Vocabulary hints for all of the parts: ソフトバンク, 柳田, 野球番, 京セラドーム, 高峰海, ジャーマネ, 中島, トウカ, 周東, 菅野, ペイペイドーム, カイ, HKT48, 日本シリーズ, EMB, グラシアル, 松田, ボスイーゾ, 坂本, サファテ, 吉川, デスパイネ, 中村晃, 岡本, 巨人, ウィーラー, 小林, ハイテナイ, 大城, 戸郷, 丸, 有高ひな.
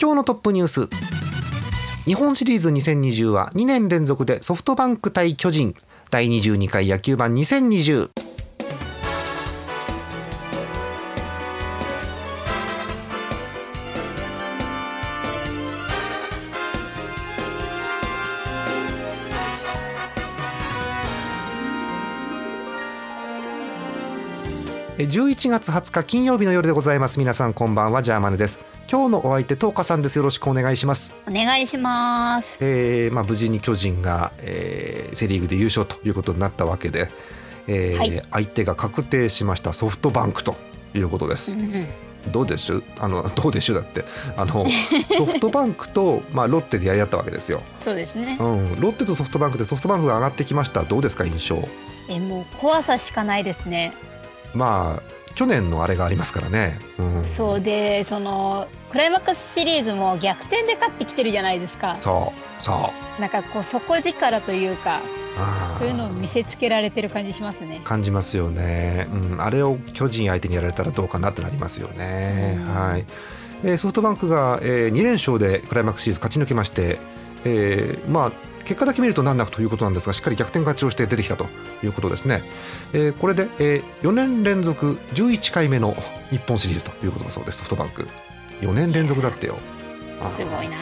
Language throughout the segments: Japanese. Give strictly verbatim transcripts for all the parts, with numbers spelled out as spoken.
今日のトップニュース、日本シリーズにせんにじゅうはにねん連続でソフトバンク対巨人、だいにじゅうにかい野球盤にせんにじゅう。じゅういちがつはつか金曜日の夜でございます。皆さんこんばんは、ジャーマネです。今日のお相手東花さんです。よろしくお願いします。お願いします、えーまあ、無事に巨人が、えー、セリーグで優勝ということになったわけで、えーはい、相手が確定しましたソフトバンクということです、うんうん、どうでしょう、あのどうでしょうだってあのソフトバンクと、まあ、ロッテでやり合ったわけですよ。そうですね、うん、ロッテとソフトバンクでソフトバンクが上がってきました。どうですか印象。えもう怖さしかないですね。まあ去年のあれがありますからね、うん、そうで、そのクライマックスシリーズも逆転で勝ってきてるじゃないですか。そうそう、なんかこう底力というか、あそういうのを見せつけられてる感じしますね。感じますよね、うん、あれを巨人相手にやられたらどうかなってなりますよね、うん、はい。えー、ソフトバンクが、えー、にれんしょうでクライマックスシリーズ勝ち抜けまして、えー、まあ結果だけ見ると難なくということなんですが、しっかり逆転勝ちをして出てきたということですね、えー、これで、えー、よねんれんぞくじゅういっかいめの日本シリーズということだそうです。ソフトバンクよねんれんぞくだってよ。あすごいな。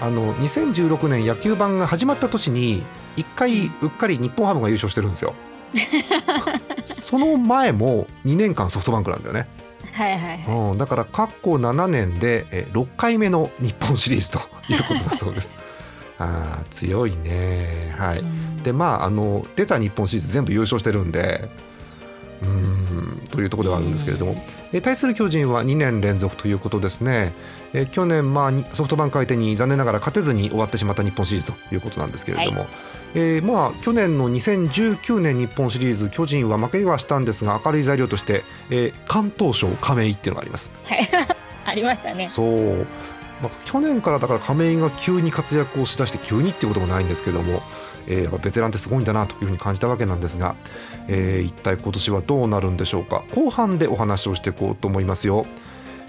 あのにせんじゅうろくねん野球盤が始まった年にいっかい、うん、うっかり日本ハムが優勝してるんですよその前もにねんかんソフトバンクなんだよね。はいはいはい、うん、だから過去ななねんで、えー、ろっかいめの日本シリーズということだそうですあ強いね、はい、うん、でまああの出た日本シリーズ全部優勝してるんで、うーんというところではあるんですけれども、え対する巨人はにねんれんぞくということですね。え去年、まあ、ソフトバンク相手に残念ながら勝てずに終わってしまった日本シリーズということなんですけれども、はい、えー、まあ去年のにせんじゅうきゅうねん日本シリーズ巨人は負けはしたんですが、明るい材料として、えー、関東賞亀井っていうのがありますありましたね。そうまあ、去年からだから亀井が急に活躍をしだして、急にっていうこともないんですけども、えー、やっぱベテランってすごいんだなというふうに感じたわけなんですが、えー、一体今年はどうなるんでしょうか。後半でお話をしていこうと思いますよ。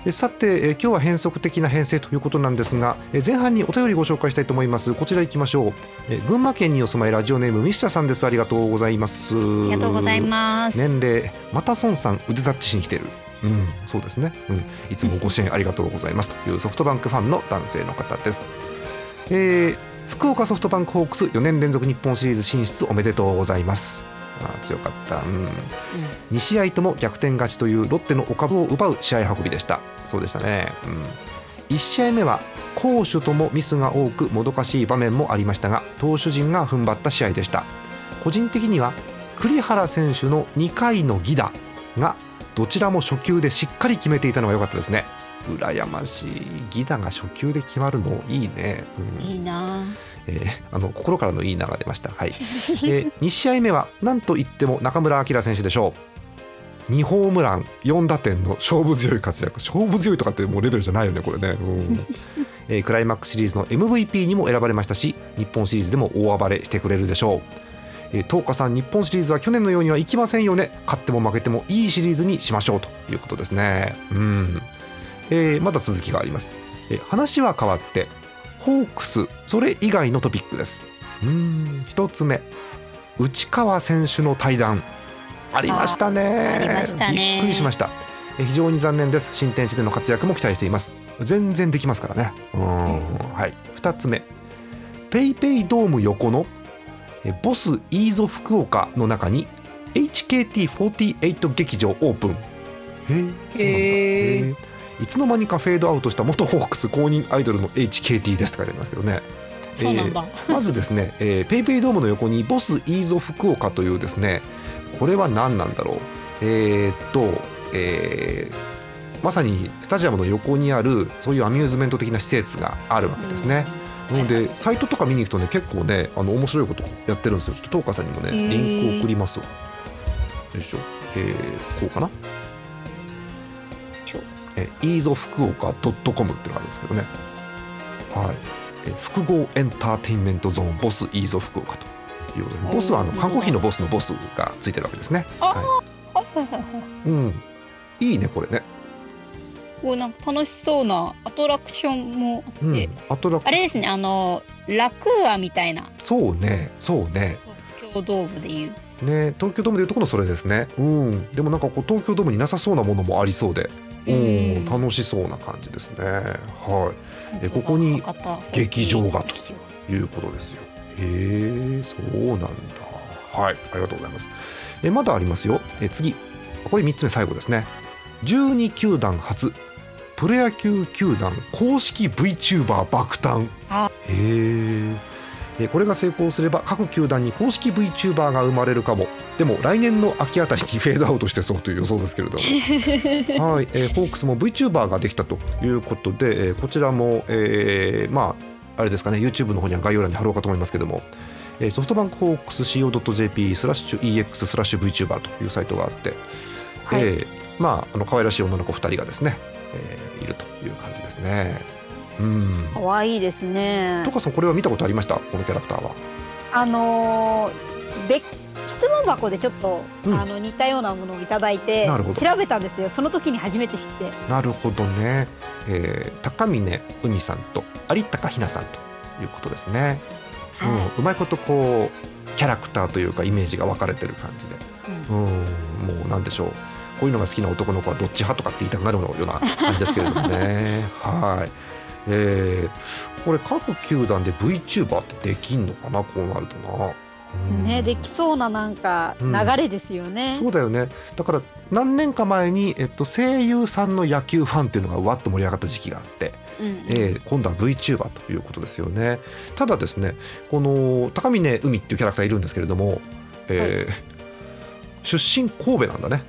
えさて、えー、今日は変則的な編成ということなんですが、えー、前半にお便りご紹介したいと思います。こちら行きましょう、えー、群馬県にお住まいラジオネームミシタさんです。ありがとうございます。ありがとうございます。年齢また孫さん腕タッチしに来てる、うん、そうですね、うん、いつもご支援ありがとうございますというソフトバンクファンの男性の方です、えー、福岡ソフトバンクホークスよねんれんぞく日本シリーズ進出おめでとうございます。あ強かった、うんうん、にしあいとも逆転勝ちというロッテのお株を奪う試合運びでした。そうでしたね、うん、いち試合目は攻守ともミスが多くもどかしい場面もありましたが、投手陣が踏ん張った試合でした。個人的には栗原選手のにかいの犠打がどちらも初球でしっかり決めていたのが良かったですね。羨ましい。ギダが初球で決まるのいいね、うん、いいな、えー、あの心からのいい名が出ました、はいえー、に試合目はなんといっても中村晃選手でしょう。にホームランよんだてんの勝負強い活躍。勝負強いとかってもうレベルじゃないよねこれね、うんえー、クライマックスシリーズの エムブイピー にも選ばれましたし、日本シリーズでも大暴れしてくれるでしょう。東花さん、日本シリーズは去年のようにはいきませんよね。勝っても負けてもいいシリーズにしましょうということですね、うんえー、まだ続きがあります、えー、話は変わってホークスそれ以外のトピックです。うーんひとつめ、内川選手の対談ありましたね。びっくりしました、えー、非常に残念です。新天地での活躍も期待しています。全然できますからね、うん、はい、ふたつめ、ペイペイドーム横のボスイーゾ福岡の中に エイチケーティーフォーティーエイト 劇場オープン。へえ、そうなんだ。いつの間にかフェードアウトした元ホークス公認アイドルの エイチケーティー ですって書いてありますけどね。そうなんだ、えー、まずですね、えー、ペイペイドームの横にボスイーゾ福岡というですね、これは何なんだろう、えー、っと、えーまさにスタジアムの横にあるそういうアミューズメント的な施設があるわけですね、うん、なのでサイトとか見に行くとね結構ねあの面白いことやってるんですよ。ちょっとトウカさんにもねリンクを送りますわ。よいしょ、えー、こうかな、えー、イーゾふくおかドットコム ってのがあるんですけどね、はい、えー、複合エンターテインメントゾーンボスイーゾ福岡ということです。ボスはあの缶コーヒーのボスのボスがついてるわけですね、はい、うん、いいねこれね。なんか楽しそうなアトラクションもあって、うん、アトラクあれですね、あのラクーアみたいな。そうねそうね、東京ドームでいうね、東京ドームでいうところのそれですね、うん、でもなんかこう東京ドームになさそうなものもありそうで、うん、楽しそうな感じですね、はい、えここに劇場がということですよ。へえ、そうなんだ、はい、ありがとうございます。えまだありますよ。え次これみっつめ最後ですね。じゅうにきゅうだん初プロ野球球団公式 ブイチューバー 爆誕。へえ、これが成功すれば各球団に公式 ブイチューバー が生まれるかも。でも来年の秋あたりにフェードアウトしてそうという予想ですけれどもはい、えー、ホークスも ブイチューバー ができたということで、えー、こちらも、えー、まああれですかね YouTube の方には概要欄に貼ろうかと思いますけども、えー、ソフトバンクホークス シーオードットジェーピー スラッシュ イーエックス スラッシュ ブイチューバー というサイトがあって、はい、えー、まああの可愛らしい女の子ふたりがですね、えー、いるという感じですね。うん、可愛いですね。トカさんこれは見たことありました？このキャラクターは。あのー、べ質問箱でちょっと、うん、あの似たようなものをいただいて調べたんですよ。その時に初めて知って。なるほどね。えー、高峰海さんと有高ひなさんということですね。はい、うん、うまいことこうキャラクターというかイメージが分かれてる感じで、うん、うん、もうなんでしょう。こういうのが好きな男の子はどっち派とかって言いたくなるような感じですけれどもねはい、えー、これ各球団で ブイチューバー ってできんのかな、こうなるとな、うん、ね、できそうななんか流れですよね、うん、そうだよね。だから何年か前に、えっと、声優さんの野球ファンっていうのがわっと盛り上がった時期があって、うんうん、えー、今度は ブイチューバー ということですよね。ただですね、この高峰海っていうキャラクターいるんですけれども、えーはい、出身神戸なんだね。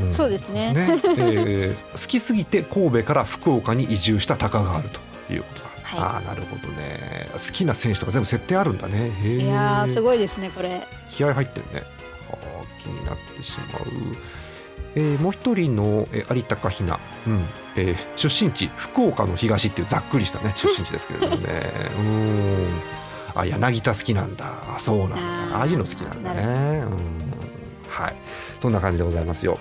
うん、そうです ね, ね、えー、好きすぎて神戸から福岡に移住した鷹があるということだ、はい、あ、なるほどね。好きな選手とか全部設定あるんだね。いやすごいですねこれ。気合入ってるね。は気になってしまう、えー、もう一人の、えー、有高ひな、うん、えー、出身地福岡の東っていうざっくりしたね出身地ですけれどもねうん、あ、柳田好きなんだ。あ、そうなんだ。 あ, ああいうの好きなんだね。うん、はい、そんな感じでございますよ。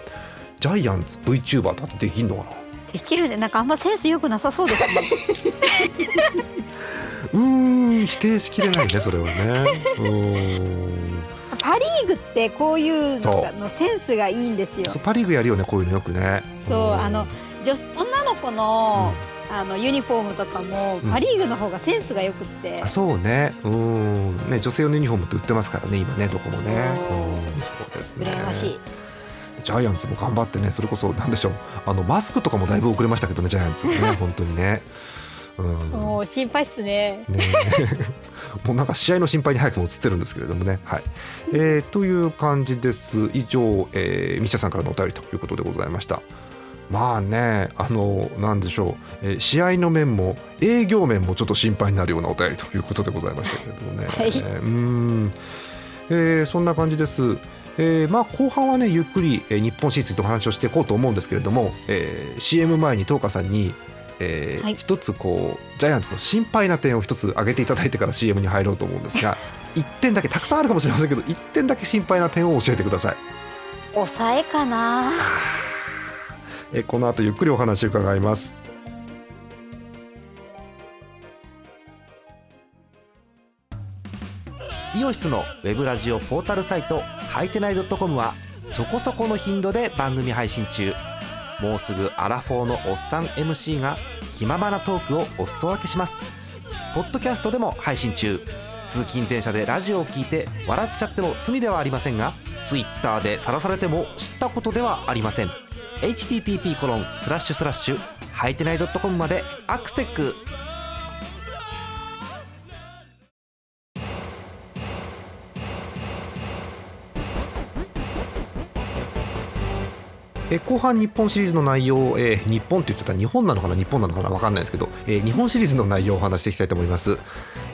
ジャイアンツ ブイチューバー だってできるのかな。できるね。なんかあんまセンス良くなさそうですねうーん、否定しきれないねそれはね。うーん、パリーグってこういうののセンスがいいんですよ。そう、パリーグやるよねこういうのよくね。そう、あの女女の子の、うん、あのユニフォームとかもパリーグの方がセンスがよくって、うん、あ、そうね、うーんね、女性用のユニフォームって売ってますからね今ね、どこもね。うーん、そうですね、羨ましい。ジャイアンツも頑張ってね、それこそなんでしょう、あのマスクとかもだいぶ遅れましたけどねジャイアンツもね本当にね、うん、もう心配っす ね, ねもうなんか試合の心配に早くも移ってるんですけれどもね、はい、えー、という感じです。以上、えー、ミシャさんからのお便りということでございました。まあね、あのなんでしょう、えー、試合の面も営業面もちょっと心配になるようなお便りということでございましたけれどもね、はい、えー、うーん、えー、そんな感じです。えーまあ、後半はねゆっくり、えー、日本進出の話をしていこうと思うんですけれども、えー、シーエム 前にトウカさんに、えーはい、一つこうジャイアンツの心配な点を一つ挙げていただいてから シーエム に入ろうと思うんですがいってんだけ、たくさんあるかもしれませんけどいってんだけ心配な点を教えてください。抑えかな、えー、この後ゆっくりお話を伺います。イオシスのウェブラジオポータルサイトはいてない ドットコム はそこそこの頻度で番組配信中。もうすぐアラフォーのおっさん エムシー が気ままなトークをお裾分けします。ポッドキャストでも配信中。通勤電車でラジオを聞いて笑っちゃっても罪ではありませんが、 Twitter で晒されても知ったことではありません。 エイチティーティーピーコロンスラッシュスラッシュ はいてない ドットコム までアクセク。え後半日本シリーズの内容、えー、日本って言っちゃったら日本なのかな日本なのかな分かんないですけど、えー、日本シリーズの内容をお話していきたいと思います。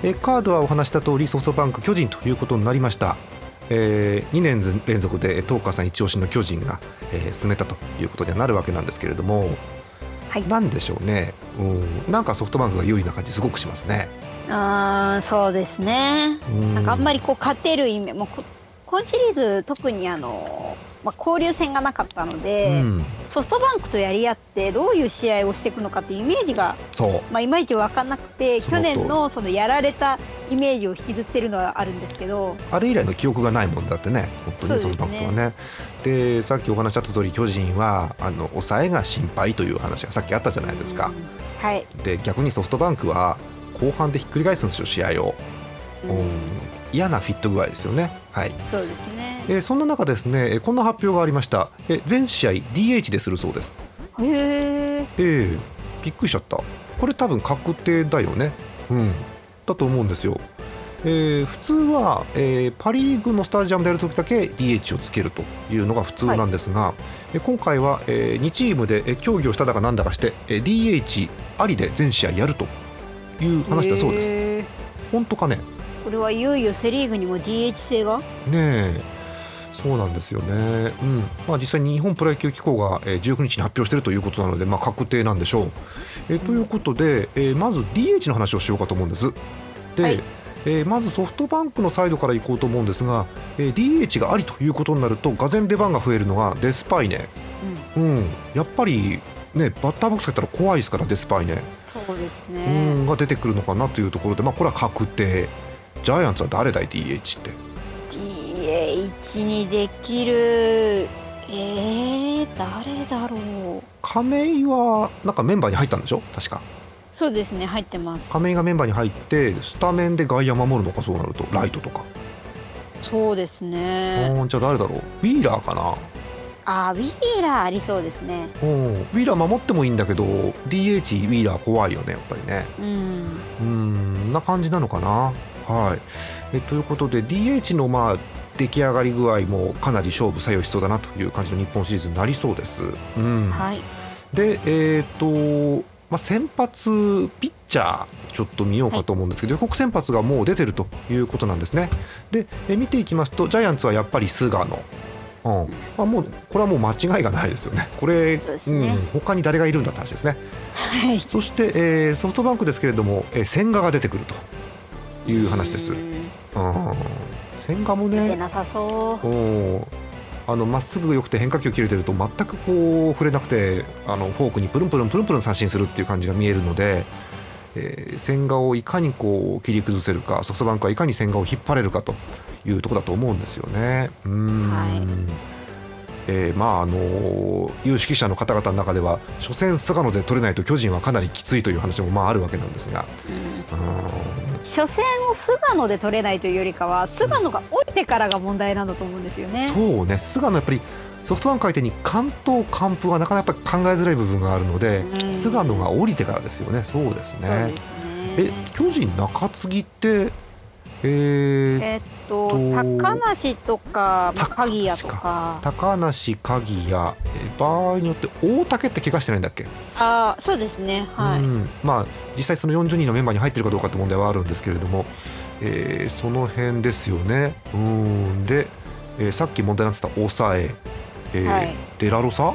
えー、カードはお話した通りソフトバンク巨人ということになりました。えー、にねん連続で東川さん一押しの巨人が、えー、進めたということにはなるわけなんですけれども、はい、なんでしょうね、うん、なんかソフトバンクが有利な感じすごくしますね。あーそうですね、うん、なんかあんまりこう勝てるイメージもう今シリーズ特にあの、まあ、交流戦がなかったので、うん、ソフトバンクとやり合ってどういう試合をしていくのかっていうイメージが、まあ、いまいち分かんなくて去年のそのやられたイメージを引きずってるのはあるんですけど、あれ以来の記憶がないもんだってね本当にソフトバンクはね。でさっきお話しあった通り巨人はあの抑えが心配という話がさっきあったじゃないですか、うんはい、で逆にソフトバンクは後半でひっくり返すんですよ試合を、うん、嫌なフィット具合ですよね。はい、そうですね。えー、そんな中ですねこんな発表がありました。え全試合 ディーエイチ でするそうです。へえー、びっくりしちゃった。これ多分確定だよね、うん、だと思うんですよ。えー、普通は、えー、パリーグのスタジアムでやるときだけ ディーエイチ をつけるというのが普通なんですが、はい、今回は、えー、にチームで競技をしただかなんだかして、えー、ディーエイチ ありで全試合やるという話だそうです。えー、本当かね。これはいよいよセリーグにも ディーエイチ 制がねえそうなんですよね、うんまあ、実際に日本プロ野球機構がじゅうくにちに発表しているということなので、まあ、確定なんでしょう。えということで、えー、まず ディーエイチ の話をしようかと思うんです。で、はいえー、まずソフトバンクのサイドからいこうと思うんですが、えー、ディーエイチ がありということになるとがぜん出番が増えるのがデスパイネ、うんうん、やっぱり、ね、バッターボックス入ったら怖いですからデスパイネそうですね、うんが出てくるのかなというところで、まあ、これは確定。ジャイアンツは誰だい ディーエイチ って ディーエイチ にできるえー、誰だろう。亀井はなんかメンバーに入ったんでしょ確か。そうですね入ってます。亀井がメンバーに入ってスタメンで外野守るのかそうなるとライトとかそうですね。うんじゃあ誰だろうウィーラーかな。あウィーラーありそうですね。おウィーラー守ってもいいんだけど ディーエイチ ウィーラー怖いよねやっぱりね。うんうんな感じなのかな。はい、えということで ディーエイチ のまあ出来上がり具合もかなり勝負作用しそうだなという感じの日本シリーズになりそうです。うんはい、で、えーとまあ、先発ピッチャーちょっと見ようかと思うんですけど、はい、予告先発がもう出てるということなんですね。でえ見ていきますとジャイアンツはやっぱり菅野、うんまあ、もうこれはもう間違いがないですよねこれ。そうですね、うん、他に誰がいるんだって話ですね。はい、そして、えー、ソフトバンクですけれども、えー、千賀が出てくるという話です。うん千賀もね出なさそうおあのまっすぐ良くて変化球切れてると全くこう触れなくてあのフォークにプルンプルンプルンプルン三振するっていう感じが見えるので、えー、千賀をいかにこう切り崩せるかソフトバンクはいかに千賀を引っ張れるかというところだと思うんですよね。うーん、はいえーまああのー、有識者の方々の中では初戦菅野で取れないと巨人はかなりきついという話もま あ, あるわけなんですが、うん、うん初戦を菅野で取れないというよりかは菅野が降りてからが問題なんだと思うんですよね。うん、そうね菅野やっぱりソフトバンク相手に完投完封はなかなかやっぱ考えづらい部分があるので、うん、菅野が降りてからですよね。そうです ね, ですねえ巨人中継ぎってえー、えー、っと高梨とか鍵谷とか高梨鍵谷場合によって大竹って怪我してないんだっけ。あそうですね、はいうんまあ、実際そのよんじゅうにんのメンバーに入ってるかどうかって問題はあるんですけれども、えー、その辺ですよね。うんで、えー、さっき問題になってた抑え、えーはい、デラロサ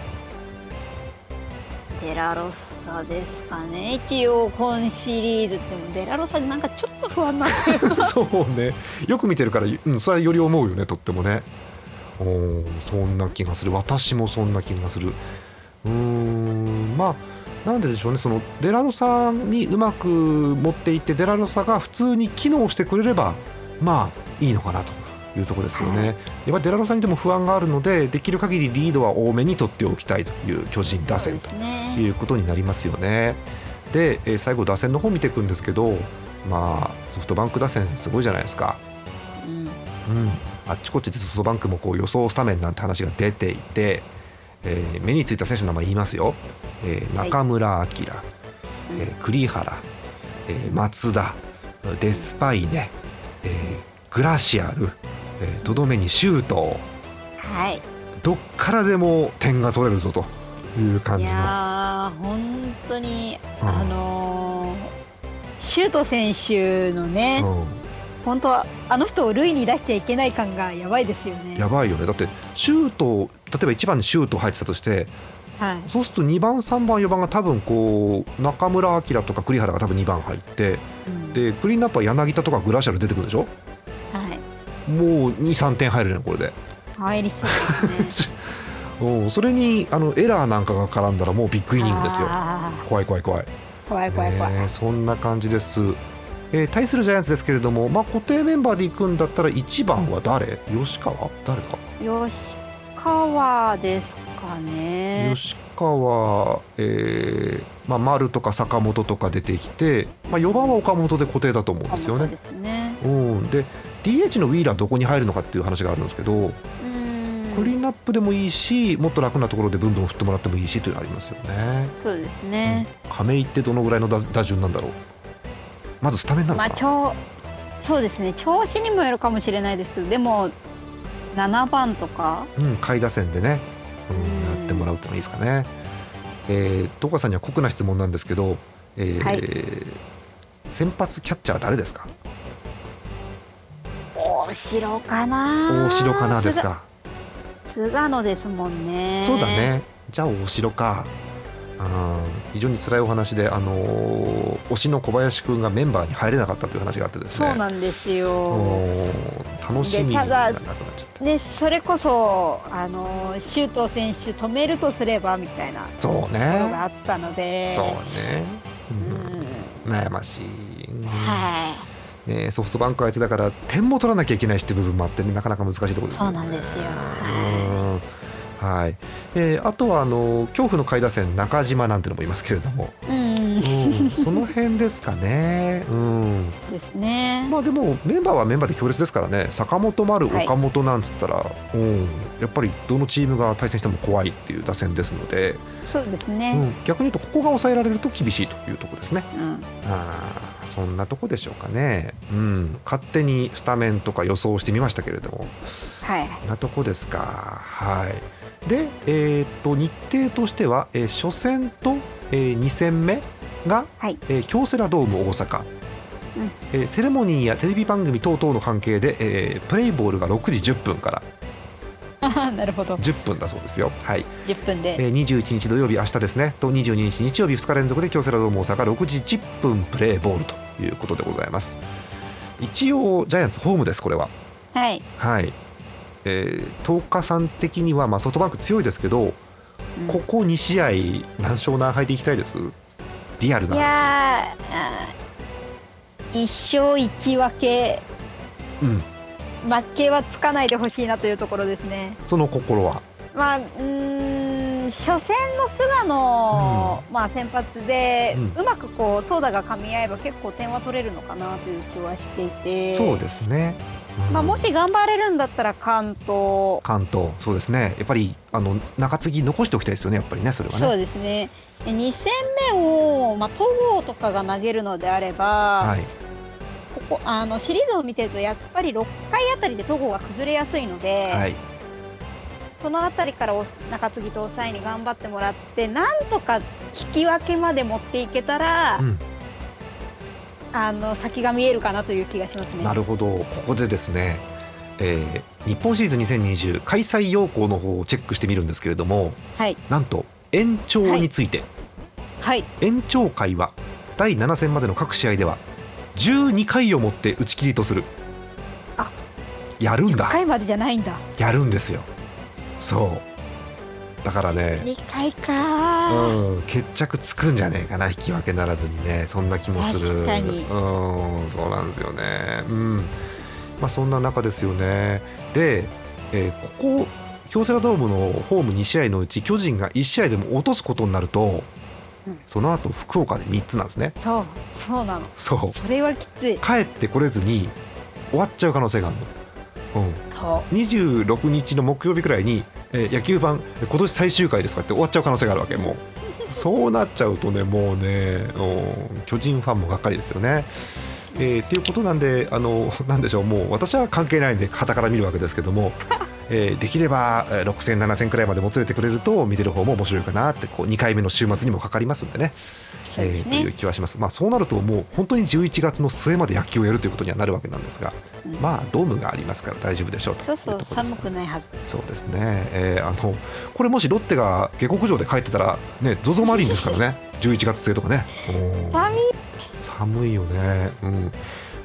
デラロサですかね。一応今シリーズってもデラロサなんかちょっと不安なんですよそうねよく見てるから、うん、それはより思うよねとってもね。おそんな気がする私もそんな気がする。うーんまあなんででしょうねそのデラロサにうまく持っていってデラロサが普通に機能してくれればまあいいのかなというところですよね。はい、やっぱデラロサにでも不安があるのでできる限りリードは多めに取っておきたいという巨人打線ということになりますよね。で、えー、最後打線の方見ていくんですけど、まあ、ソフトバンク打線すごいじゃないですか。うん、うん、あっちこっちでソフトバンクもこう予想スタメンなんて話が出ていて、えー、目についた選手の名前言いますよ。えー、中村晃、はいえー、栗原、えー、松田デスパイネ、えー、グラシアルとどめに周東、はいどっからでも点が取れるぞという感じの。いや本当に、うん、あのシュート選手のね、うん、本当はあの人を塁に出していけない感がやばいですよね。やばいよね。だってシュート、例えばいちばんにシュート入ってたとして、はい、そうするとにばんさんばんよんばんが多分こう中村晃とか栗原が多分にばん入って、うん、でクリーンアップは柳田とかグラシャル出てくるでしょ、はい、もう に,さん 点入るじゃんこれで。入りそうですねおそれにあのエラーなんかが絡んだらもうビッグイニングですよ。怖い怖い怖い怖い怖い怖い、ね、そんな感じです、えー、対するジャイアンツですけれども、まあ、固定メンバーで行くんだったらいちばんは誰、うん、吉川誰か吉川ですかね。吉川、えーまあ、丸とか坂本とか出てきて、まあ、よばんは岡本で固定だと思うんですよね。ですね、うん、で ディーエイチ のウィーラーどこに入るのかっていう話があるんですけど、クリーンアップでもいいし、もっと楽なところでブンブン振ってもらってもいいしというのがありますよね。そうですね、うん、亀井ってどのぐらいの打順なんだろう。まずスタメンなのかな、まあ、そうですね、調子にもよるかもしれないですけど、でもななばんとか、うん、下位打線でね、うん、やってもらうってもいいですかね。えー、戸川さんには酷な質問なんですけど、えーはい、先発キャッチャー誰ですか。大城かな。大城かなですか。菅野ですもんね。そうだね。じゃあ大城か。あ、非常に辛いお話で、あのー、推しの小林くんがメンバーに入れなかったという話があってですね。そうなんですよ。楽しみがなくなっちゃった。で、それこそ、あのー、周東選手止めるとすればみたいなところがあったので。そうね。そうね、うん、悩ましい、うん、はいね、ソフトバンク相手だから点も取らなきゃいけないしって部分もあって、ね、なかなか難しいところですよね。そうなんですよ、うん、はい、えー、あとはあの恐怖の下位打線中島なんてのもいますけれども、うん、うん、その辺ですかね、うん、ですね。まあでもメンバーはメンバーで強烈ですからね。坂本丸岡本なんつったら、はい、うん、やっぱりどのチームが対戦しても怖いっていう打線ですので。そうですね、うん、逆に言うとここが抑えられると厳しいというところですね、うん、あ、そんなとこでしょうかね、うん、勝手にスタメンとか予想してみましたけれども、はい、そんなとこですか。はい、で、えー、っと日程としては、えー、初戦と、えー、に戦目が、はい、えー、京セラドーム大阪、うん、えー、セレモニーやテレビ番組等々の関係で、えー、プレイボールがろくじじゅっぷんからなるほど、じゅっぷんだそうですよ。はい、じゅっぷんで、えー、にじゅういちにち土曜日、明日ですね、とにじゅうににち日曜日、ふつか連続で京セラドーム大阪ろくじじゅっぷんプレーボールということでございます。一応ジャイアンツホームですこれは。はい、はい、えー、とおかさん的には、まあ、ソフトバンク強いですけど、うん、ここに試合何勝何敗でいきたいです。リアルな、いやいっ勝いち分け、うん、負けはつかないでほしいなというところですね。その心は、まあ、うーん、初戦の菅野、うん、まあ、先発で、うん、うまくこう投打がかみ合えば結構点は取れるのかなという気はしていて。そうですね、うん、まあ、もし頑張れるんだったら関東関東そうですね。やっぱりあの中継ぎ残しておきたいですよね、やっぱりね、それはね。そうですね、に戦目を、まあ、戸郷とかが投げるのであれば、はい、ここあのシリーズを見てるとやっぱりろっかいあたりで戸郷が崩れやすいので、はい、そのあたりから中継ぎと抑えに頑張ってもらって、なんとか引き分けまで持っていけたら、うん、あの先が見えるかなという気がしますね。なるほど。ここでですね、えー、日本シリーズにせんにじゅう開催要項の方をチェックしてみるんですけれども、はい、なんと延長について、はいはい、延長会はだいなな戦までの各試合ではじゅうにかいをもって打ち切りとする。あ、やるんだ。じゅっかいまでじゃないんだ。やるんですよ。そうだからね、にかいか、うん、決着つくんじゃねえかな、引き分けならずにね。そんな気もする。確かに、うん、そうなんですよね、うん、まあ、そんな中ですよね。で、えー、ここ京セラドームのホームに試合のうち巨人がいち試合でも落とすことになると、その後福岡でみっつなんですね。そう、そうなの。そう。それはきつい。帰ってこれずに終わっちゃう可能性があるの、うん、にじゅうろくにちの木曜日くらいに、えー、野球盤今年最終回ですかって終わっちゃう可能性があるわけ。もうそうなっちゃうとね、もうね、巨人ファンもがっかりですよね。えー、っていうことなんで、あの、なんでしょう、もう私は関係ないんで傍から見るわけですけどもえー、できればろくせんななせんくらいまでもつれてくれると見てる方も面白いかなって、こうにかいめの週末にもかかりますんでね、そうですね、えー、という気はします、まあ、そうなるともう本当にじゅういちがつの末まで野球をやるということにはなるわけなんですが、うん、まあドームがありますから大丈夫でしょうと。そうそう、寒くないはず。そうですね、えー、あのこれもしロッテが下克上で帰ってたら、ね、ゾゾマリンですからねじゅういちがつ末とかね、寒い寒いよね、うん、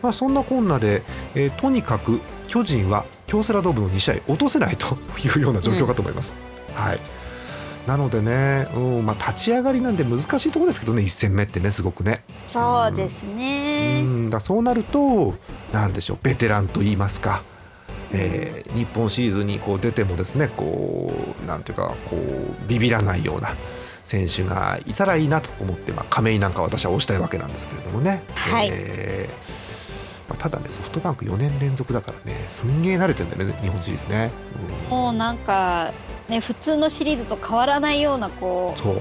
まあ、そんなこんなで、えー、とにかく巨人は京セラドームのに試合落とせないというような状況かと思います、うん、はい、なのでね、うん、まあ、立ち上がりなんで難しいところですけどね、いち戦目ってね、すごくね、そうですね、うんうん、だそうなるとなんでしょう、ベテランと言いますか、えー、日本シリーズにこう出てもですね、こうなんていうか、こうビビらないような選手がいたらいいなと思って、まあ、亀井なんか私は推したいわけなんですけれどもね、はい、えーまあ、ただね、ソフトバンクよねん連続だからね、すんげえ慣れてるんだよね、日本シリーズね、うん、もうなんか、ね、普通のシリーズと変わらないような、こう、そう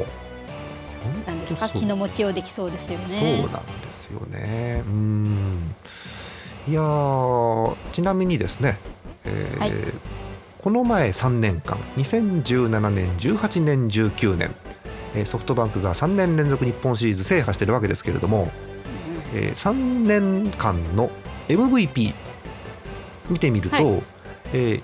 なんですか、気の持ちようできそうですよね。そうなんですよね、うん、いやー、ちなみにですね、えーはい、この前さんねんかん、にせんじゅうななねん、じゅうはちねん、じゅうきゅうねん、ソフトバンクがさんねん連続日本シリーズ制覇してるわけですけれども、えー、さんねんかんの エムブイピー 見てみると、はい、えー、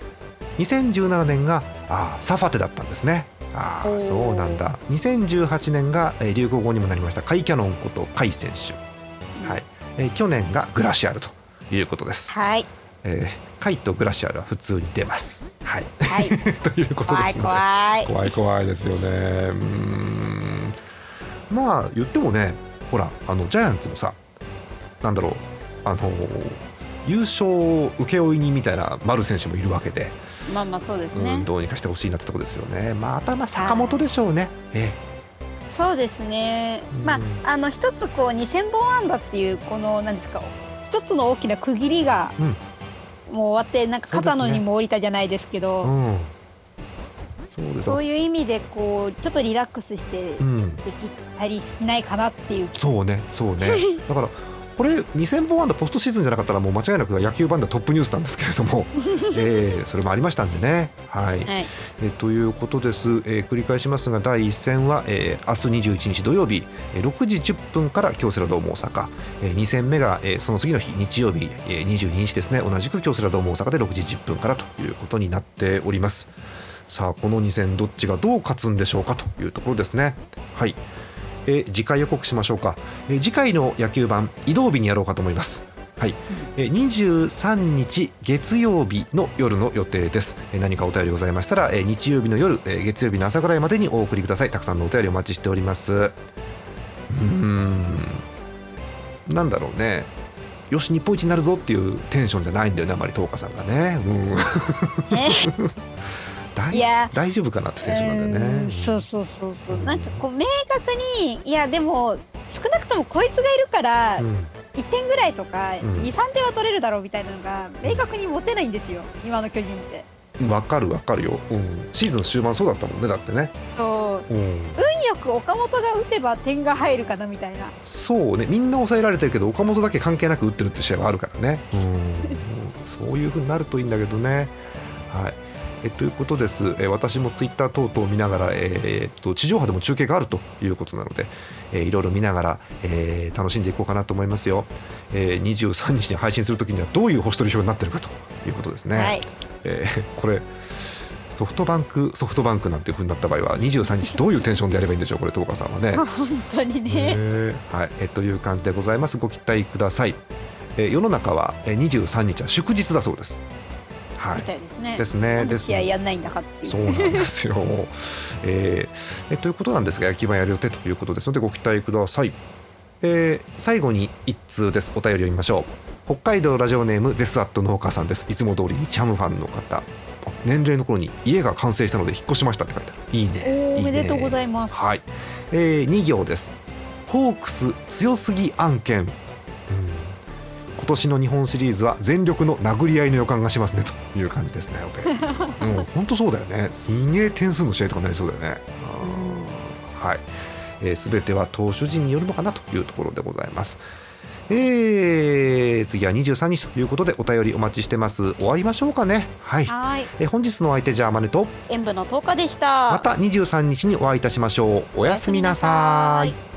にせんじゅうななねんがあサファテだったんですね。ああ、そうなんだ。にせんじゅうはちねんが、えー、流行語にもなりましたカイキャノンことカイ選手、はい、えー、去年がグラシアルということです、はい、えー、カイとグラシアルは普通に出ます、はいはい、ということですね。怖い怖い怖い怖いですよね。うーん、まあ言ってもね、ほらあのジャイアンツもさ、なんだろう、あの優勝請負人みたいな丸選手もいるわけで、まあまあそうですね、うん、どうにかしてほしいなってとこですよね。まあ、あとはまあ坂本でしょうね、ええ、そうですね、まあ、あの一つこうにせんぼん安打っていうこの何ですか、一つの大きな区切りがもう終わって、なんか片野にも降りたじゃないですけど、うん、そういう意味でこうちょっとリラックスしてできたりしないかなっていう、うん、そうね、そうねだからこれにせんぼん安打ポストシーズンじゃなかったらもう間違いなく野球版ではトップニュースなんですけれども、えー、それもありましたんでね、はい、はい、えー、ということです、えー、繰り返しますが、だいいち戦は、えー、明日にじゅういちにち土曜日、えー、ろくじじゅっぷんから京セラドーム大阪、えー、に戦目が、えー、その次の日日曜日、えー、にじゅうににちですね、同じく京セラドーム大阪でろくじじゅっぷんからということになっております。さあ、このに戦どっちがどう勝つんでしょうかというところですね。はい、え次回予告しましょうか。え次回の野球版移動日にやろうかと思います。はい、えにじゅうさんにち月曜日の夜の予定です。え何かお便りございましたら、え日曜日の夜、え月曜日の朝ぐらいまでにお送りください。たくさんのお便りお待ちしております。うーん、なんだろうね、よし日本一になるぞっていうテンションじゃないんだよね、あまり東華さんがね、うん、えいや大丈夫かなってテンションなんだよね。うん、そうそうそうそう、うん、なんかこう明確に、いやでも少なくともこいつがいるからいってんぐらいとか にさんてんは取れるだろうみたいなのが明確に持てないんですよ、今の巨人って。わかるわかるよ、うん、シーズン終盤そうだったもんね、だってね、そう、うん、運よく岡本が打てば点が入るかなみたいな。そうね、みんな抑えられてるけど岡本だけ関係なく打ってるって試合はあるからね、うんそういう風になるといいんだけどね。はい、えということです。え私もツイッター等々見ながら、えー、と地上波でも中継があるということなので、えー、いろいろ見ながら、えー、楽しんでいこうかなと思いますよ。えー、にじゅうさんにちに配信するときにはどういう星取り表になってるかということですね。はい、えー、これソフトバンクソフトバンクなんていう風になった場合はにじゅうさんにちどういうテンションでやればいいんでしょう、これ東華さんはね本当にね、えー、はい、えー、という感じでございます。ご期待ください。えー、世の中はにじゅうさんにちは祝日だそうです。はい、みたいですね。ですね。ですね。試合やんないんだかっていう。そうなんですよ、えーえ。ということなんですが、野球盤やる予定ということですのでご期待ください。えー、最後に一通です。お便り読みましょう。北海道ラジオネームゼスアット農家さんです。いつも通りにチャムファンの方。年齢の頃に家が完成したので引っ越しましたって書いてある。いいね。おめでとうございます。いいね。はい。えー、に行です。ホークス強すぎ案件。今年の日本シリーズは全力の殴り合いの予感がしますねという感じですね。もう本当そうだよね。すんげえ点数の試合とかなりそうだよね。あ、はい、えー、全ては投手陣によるのかなというところでございます。えー、次はにじゅうさんにちということでお便りお待ちしてます。終わりましょうかね。はい、はいえ本日のお相手じゃあまねと演舞のとうかでした。またにじゅうさんにちにお会いいたしましょう。おやすみなさい。